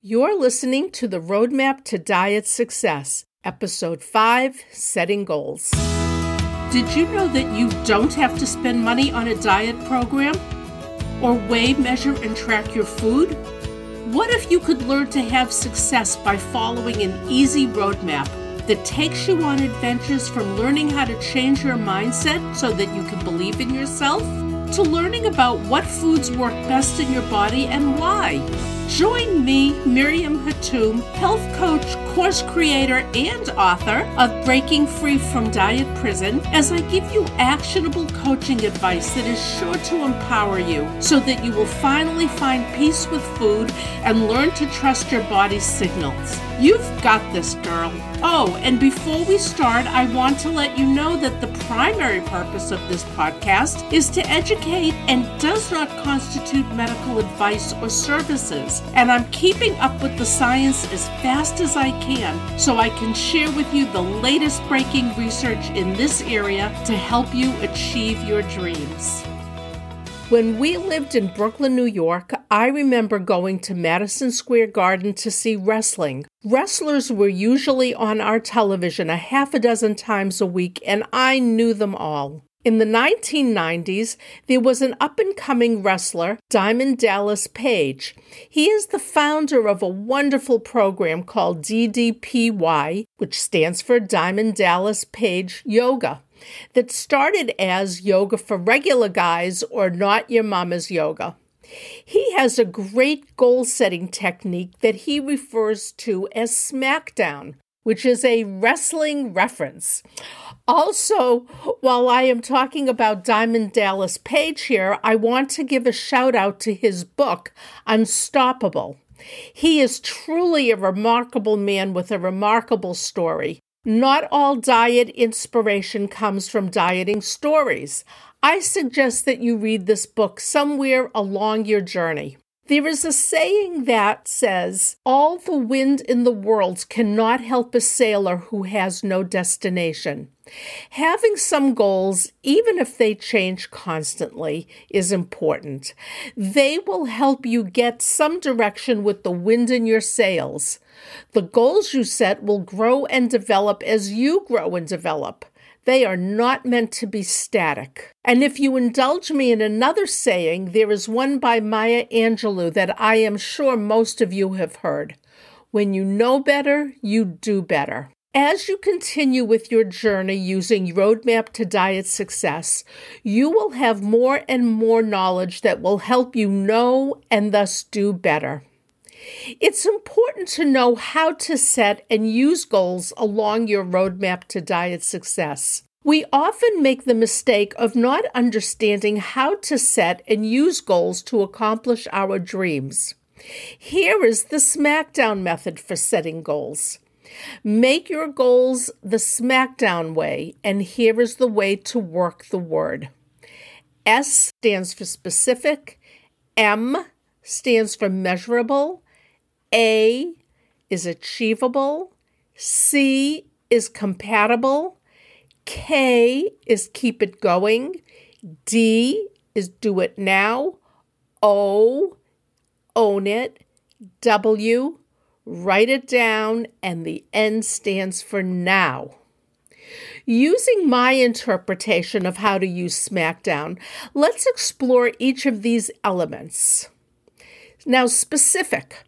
You're listening to the Roadmap to Diet Success, Episode 5, Setting Goals. Did you know that you don't have to spend money on a diet program? Or weigh, measure, and track your food? What if you could learn to have success by following an easy roadmap that takes you on adventures from learning how to change your mindset so that you can believe in yourself, to learning about what foods work best in your body and why? Join me, Miriam Hatoum, health coach, course creator, and author of Breaking Free from Diet Prison, as I give you actionable coaching advice that is sure to empower you so that you will finally find peace with food and learn to trust your body's signals. You've got this, girl. Oh, and before we start, I want to let you know that the primary purpose of this podcast is to educate and does not constitute medical advice or services. And I'm keeping up with the science as fast as I can so I can share with you the latest breaking research in this area to help you achieve your dreams. When we lived in Brooklyn, New York, I remember going to Madison Square Garden to see wrestling. Wrestlers were usually on our television a half a dozen times a week, and I knew them all. In the 1990s, there was an up-and-coming wrestler, Diamond Dallas Page. He is the founder of a wonderful program called DDPY, which stands for Diamond Dallas Page Yoga, that started as yoga for regular guys or not your mama's yoga. He has a great goal-setting technique that he refers to as SMACKDOWN, which is a wrestling reference. Also, while I am talking about Diamond Dallas Page here, I want to give a shout out to his book, Unstoppable. He is truly a remarkable man with a remarkable story. Not all diet inspiration comes from dieting stories. I suggest that you read this book somewhere along your journey. There is a saying that says, all the wind in the world cannot help a sailor who has no destination. Having some goals, even if they change constantly, is important. They will help you get some direction with the wind in your sails. The goals you set will grow and develop as you grow and develop. They are not meant to be static. And if you indulge me in another saying, there is one by Maya Angelou that I am sure most of you have heard. When you know better, you do better. As you continue with your journey using Roadmap to Diet Success, you will have more and more knowledge that will help you know and thus do better. It's important to know how to set and use goals along your roadmap to diet success. We often make the mistake of not understanding how to set and use goals to accomplish our dreams. Here is the SMACKDOWN method for setting goals. Make your goals the SMACKDOWN way, and here is the way to work the word. S stands for specific, M stands for measurable, A is achievable, C is compatible, K is keep it going, D is do it now, O, own it, W, write it down, and the N stands for now. Using my interpretation of how to use SMACKDOWN, let's explore each of these elements. Now, specific.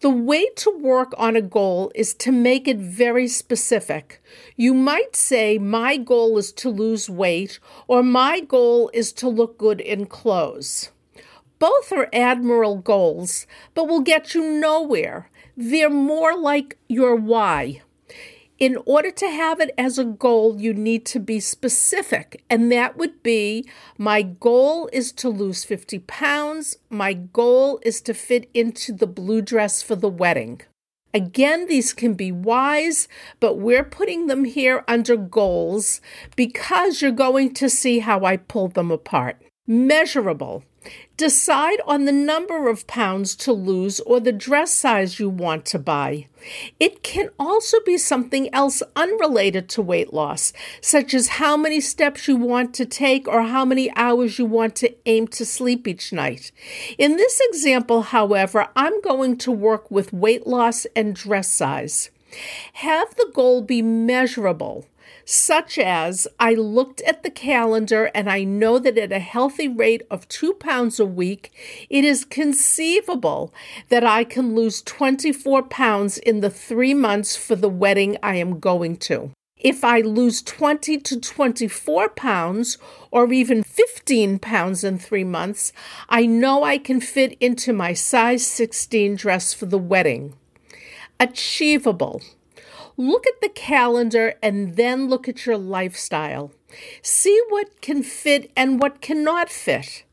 The way to work on a goal is to make it very specific. You might say, my goal is to lose weight, or my goal is to look good in clothes. Both are admirable goals, but will get you nowhere. They're more like your why. In order to have it as a goal, you need to be specific, and that would be, my goal is to lose 50 pounds, my goal is to fit into the blue dress for the wedding. Again, these can be whys, but we're putting them here under goals because you're going to see how I pulled them apart. Measurable. Decide on the number of pounds to lose or the dress size you want to buy. It can also be something else unrelated to weight loss, such as how many steps you want to take or how many hours you want to aim to sleep each night. In this example, however, I'm going to work with weight loss and dress size. Have the goal be measurable, such as I looked at the calendar and I know that at a healthy rate of 2 pounds a week, it is conceivable that I can lose 24 pounds in the 3 months for the wedding I am going to. If I lose 20 to 24 pounds or even 15 pounds in 3 months, I know I can fit into my size 16 dress for the wedding. Achievable. Look at the calendar and then look at your lifestyle. See what can fit and what cannot fit.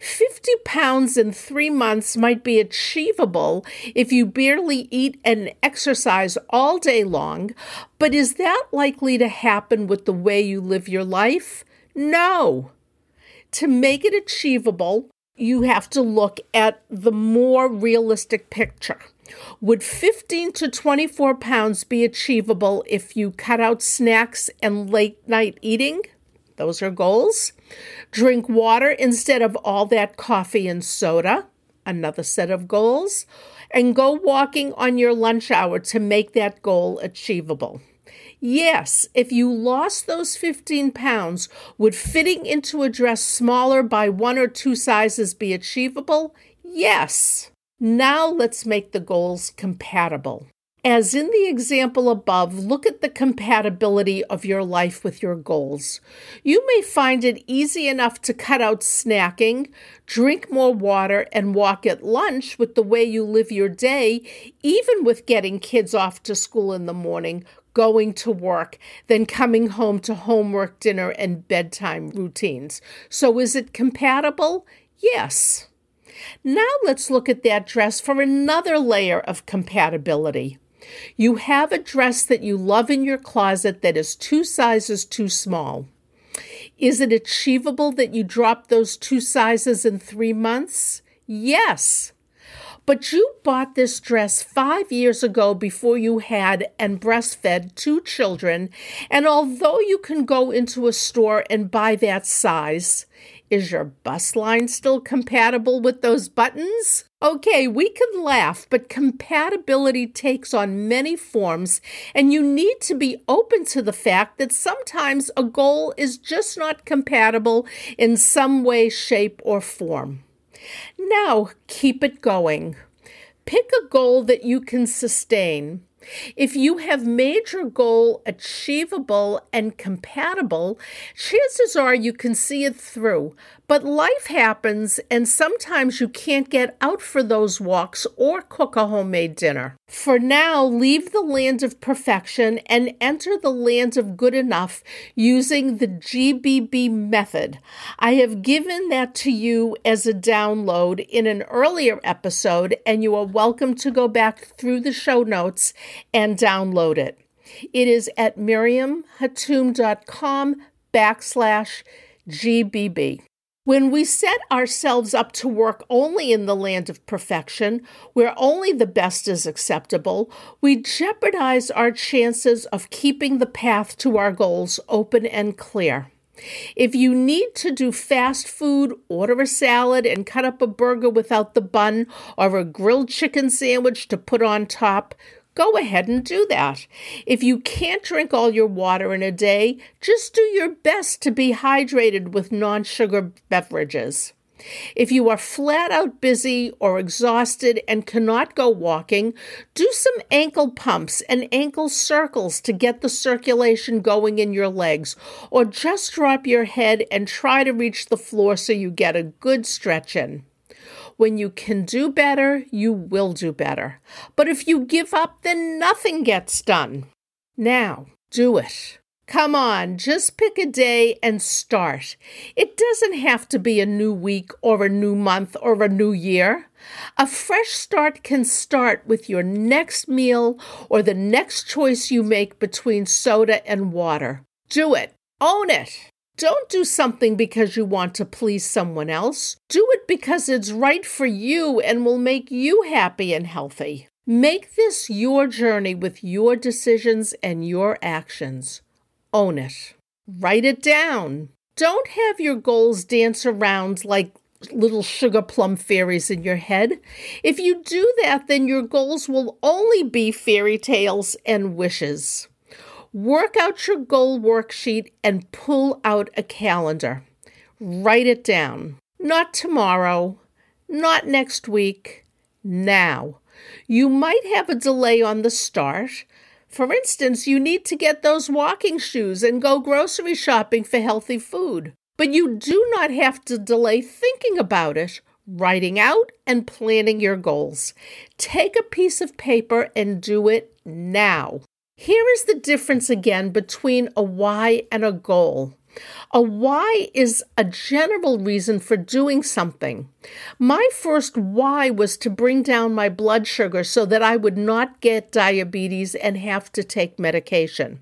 50 pounds in 3 months might be achievable if you barely eat and exercise all day long, but is that likely to happen with the way you live your life? No. To make it achievable, you have to look at the more realistic picture. Would 15 to 24 pounds be achievable if you cut out snacks and late night eating? Those are goals. Drink water instead of all that coffee and soda. Another set of goals. And go walking on your lunch hour to make that goal achievable. Yes, if you lost those 15 pounds, would fitting into a dress smaller by 1 or 2 sizes be achievable? Yes. Now let's make the goals compatible. As in the example above, look at the compatibility of your life with your goals. You may find it easy enough to cut out snacking, drink more water, and walk at lunch with the way you live your day, even with getting kids off to school in the morning, going to work, then coming home to homework, dinner, and bedtime routines. So is it compatible? Yes. Now let's look at that dress for another layer of compatibility. You have a dress that you love in your closet that is 2 sizes too small. Is it achievable that you drop those 2 sizes in 3 months? Yes. But you bought this dress 5 years ago before you had and breastfed 2 children, and although you can go into a store and buy that size, is your bust line still compatible with those buttons? Okay, we can laugh, but compatibility takes on many forms, and you need to be open to the fact that sometimes a goal is just not compatible in some way, shape, or form. Now, keep it going. Pick a goal that you can sustain. If you have made your goal achievable and compatible, chances are you can see it through. But life happens, and sometimes you can't get out for those walks or cook a homemade dinner. For now, leave the land of perfection and enter the land of good enough using the GBB method. I have given that to you as a download in an earlier episode, and you are welcome to go back through the show notes and download it. It is at miriamhatoum.com/GBB. When we set ourselves up to work only in the land of perfection, where only the best is acceptable, we jeopardize our chances of keeping the path to our goals open and clear. If you need to do fast food, order a salad and cut up a burger without the bun, or a grilled chicken sandwich to put on top, go ahead and do that. If you can't drink all your water in a day, just do your best to be hydrated with non-sugar beverages. If you are flat out busy or exhausted and cannot go walking, do some ankle pumps and ankle circles to get the circulation going in your legs, or just drop your head and try to reach the floor so you get a good stretch in. When you can do better, you will do better. But if you give up, then nothing gets done. Now, do it. Come on, just pick a day and start. It doesn't have to be a new week or a new month or a new year. A fresh start can start with your next meal or the next choice you make between soda and water. Do it. Own it. Don't do something because you want to please someone else. Do it because it's right for you and will make you happy and healthy. Make this your journey with your decisions and your actions. Own it. Write it down. Don't have your goals dance around like little sugar plum fairies in your head. If you do that, then your goals will only be fairy tales and wishes. Work out your goal worksheet and pull out a calendar. Write it down. Not tomorrow, not next week, now. You might have a delay on the start. For instance, you need to get those walking shoes and go grocery shopping for healthy food. But you do not have to delay thinking about it, writing out and planning your goals. Take a piece of paper and do it now. Here is the difference again between a why and a goal. A why is a general reason for doing something. My first why was to bring down my blood sugar so that I would not get diabetes and have to take medication.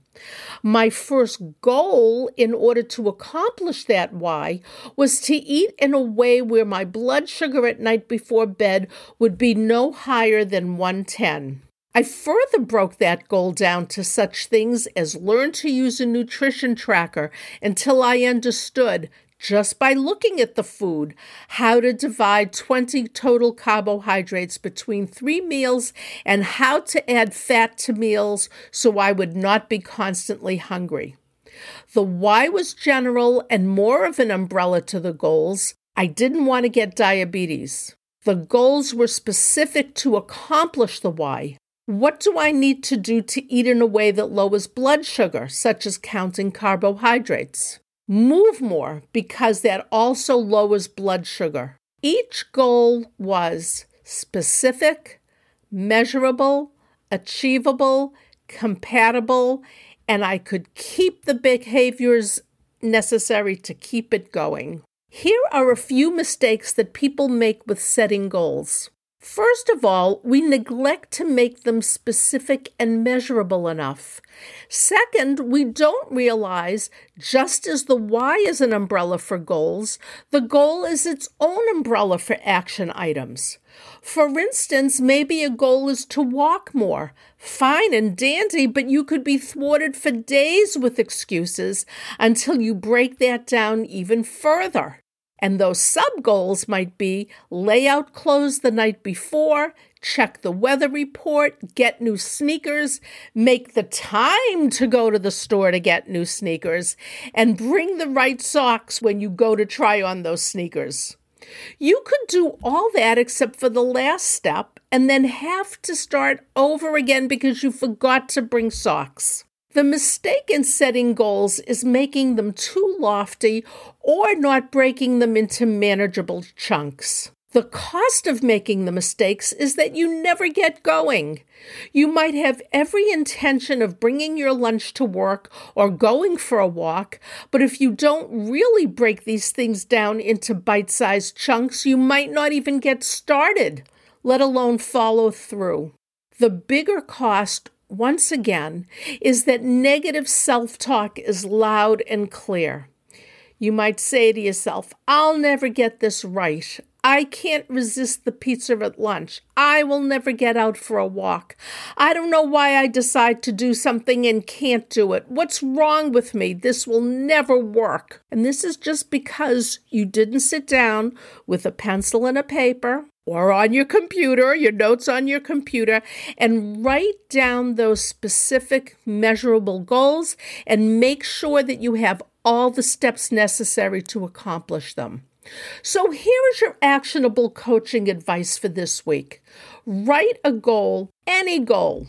My first goal in order to accomplish that why was to eat in a way where my blood sugar at night before bed would be no higher than 110. I further broke that goal down to such things as learn to use a nutrition tracker until I understood, just by looking at the food, how to divide 20 total carbohydrates between 3 meals and how to add fat to meals so I would not be constantly hungry. The why was general and more of an umbrella to the goals. I didn't want to get diabetes. The goals were specific to accomplish the why. What do I need to do to eat in a way that lowers blood sugar, such as counting carbohydrates? Move more, because that also lowers blood sugar. Each goal was specific, measurable, achievable, compatible, and I could keep the behaviors necessary to keep it going. Here are a few mistakes that people make with setting goals. First of all, we neglect to make them specific and measurable enough. Second, we don't realize, just as the why is an umbrella for goals, the goal is its own umbrella for action items. For instance, maybe a goal is to walk more. Fine and dandy, but you could be thwarted for days with excuses until you break that down even further. And those sub-goals might be lay out clothes the night before, check the weather report, get new sneakers, make the time to go to the store to get new sneakers, and bring the right socks when you go to try on those sneakers. You could do all that except for the last step and then have to start over again because you forgot to bring socks. The mistake in setting goals is making them too lofty or not breaking them into manageable chunks. The cost of making the mistakes is that you never get going. You might have every intention of bringing your lunch to work or going for a walk, but if you don't really break these things down into bite-sized chunks, you might not even get started, let alone follow through. The bigger cost, once again, is that negative self-talk is loud and clear. You might say to yourself, I'll never get this right. I can't resist the pizza at lunch. I will never get out for a walk. I don't know why I decide to do something and can't do it. What's wrong with me? This will never work. And this is just because you didn't sit down with a pencil and a paper or on your computer, your notes on your computer, and write down those specific measurable goals and make sure that you have all the steps necessary to accomplish them. So here is your actionable coaching advice for this week. Write a goal, any goal,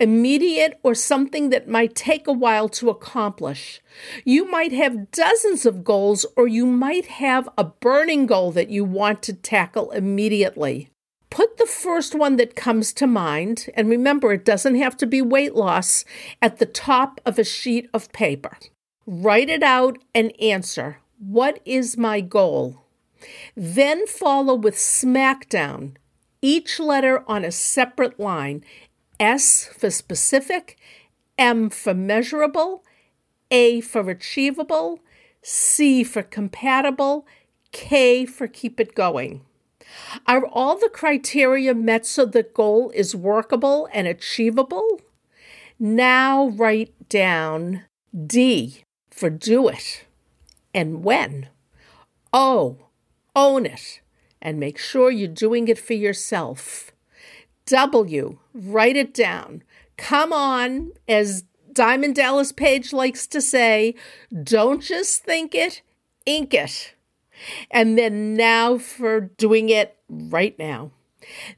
immediate or something that might take a while to accomplish. You might have dozens of goals, or you might have a burning goal that you want to tackle immediately. Put the first one that comes to mind, and remember it doesn't have to be weight loss, at the top of a sheet of paper. Write it out and answer, what is my goal? Then follow with SMACKDOWN, each letter on a separate line. S for specific, M for measurable, A for achievable, C for compatible, K for keep it going. Are all the criteria met so the goal is workable and achievable? Now write down D for do it and when. O, own it, and make sure you're doing it for yourself. W, write it down. Come on, as Diamond Dallas Page likes to say, don't just think it, ink it. And then now for doing it right now.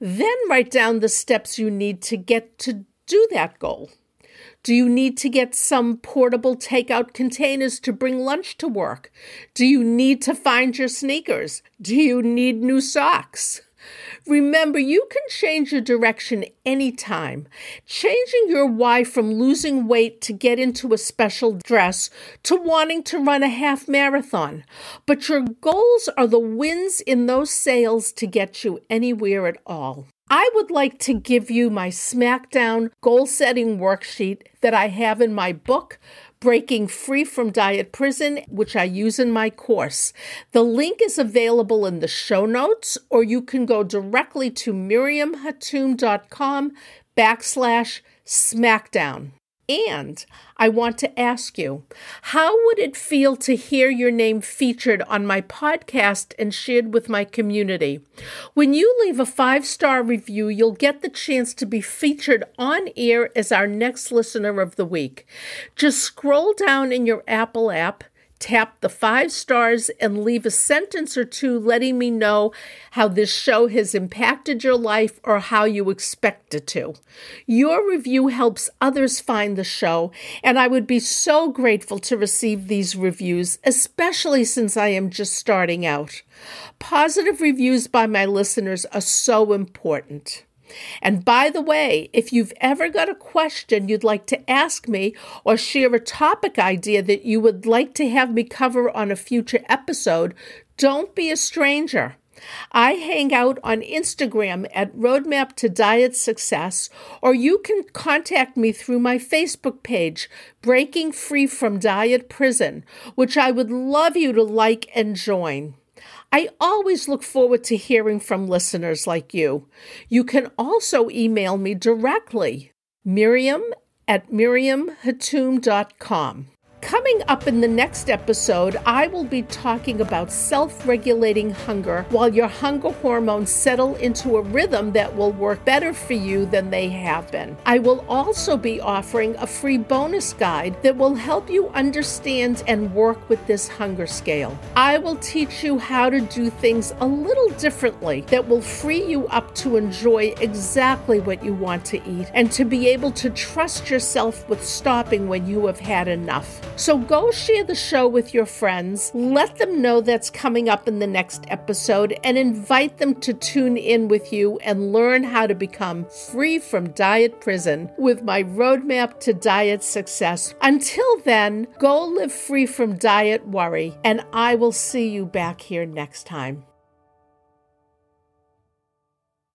Then write down the steps you need to get to do that goal. Do you need to get some portable takeout containers to bring lunch to work? Do you need to find your sneakers? Do you need new socks? Remember, you can change your direction anytime. Changing your why from losing weight to get into a special dress to wanting to run a half marathon. But your goals are the wins in those sales to get you anywhere at all. I would like to give you my SmackDown goal-setting worksheet that I have in my book, Breaking Free from Diet Prison, which I use in my course. The link is available in the show notes, or you can go directly to miriamhatoum.com/SmackDown. And I want to ask you, how would it feel to hear your name featured on my podcast and shared with my community? When you leave a 5-star review, you'll get the chance to be featured on air as our next listener of the week. Just scroll down in your Apple app, tap the 5 stars, and leave a sentence or two letting me know how this show has impacted your life or how you expect it to. Your review helps others find the show, and I would be so grateful to receive these reviews, especially since I am just starting out. Positive reviews by my listeners are so important. And by the way, if you've ever got a question you'd like to ask me or share a topic idea that you would like to have me cover on a future episode, don't be a stranger. I hang out on Instagram at Roadmap to Diet Success, or you can contact me through my Facebook page, Breaking Free from Diet Prison, which I would love you to like and join. I always look forward to hearing from listeners like you. You can also email me directly, miriam@miriamhatoum.com. Coming up in the next episode, I will be talking about self-regulating hunger while your hunger hormones settle into a rhythm that will work better for you than they have been. I will also be offering a free bonus guide that will help you understand and work with this hunger scale. I will teach you how to do things a little differently that will free you up to enjoy exactly what you want to eat and to be able to trust yourself with stopping when you have had enough. So go share the show with your friends, let them know that's coming up in the next episode, and invite them to tune in with you and learn how to become free from diet prison with my Roadmap to Diet Success. Until then, go live free from diet worry, and I will see you back here next time.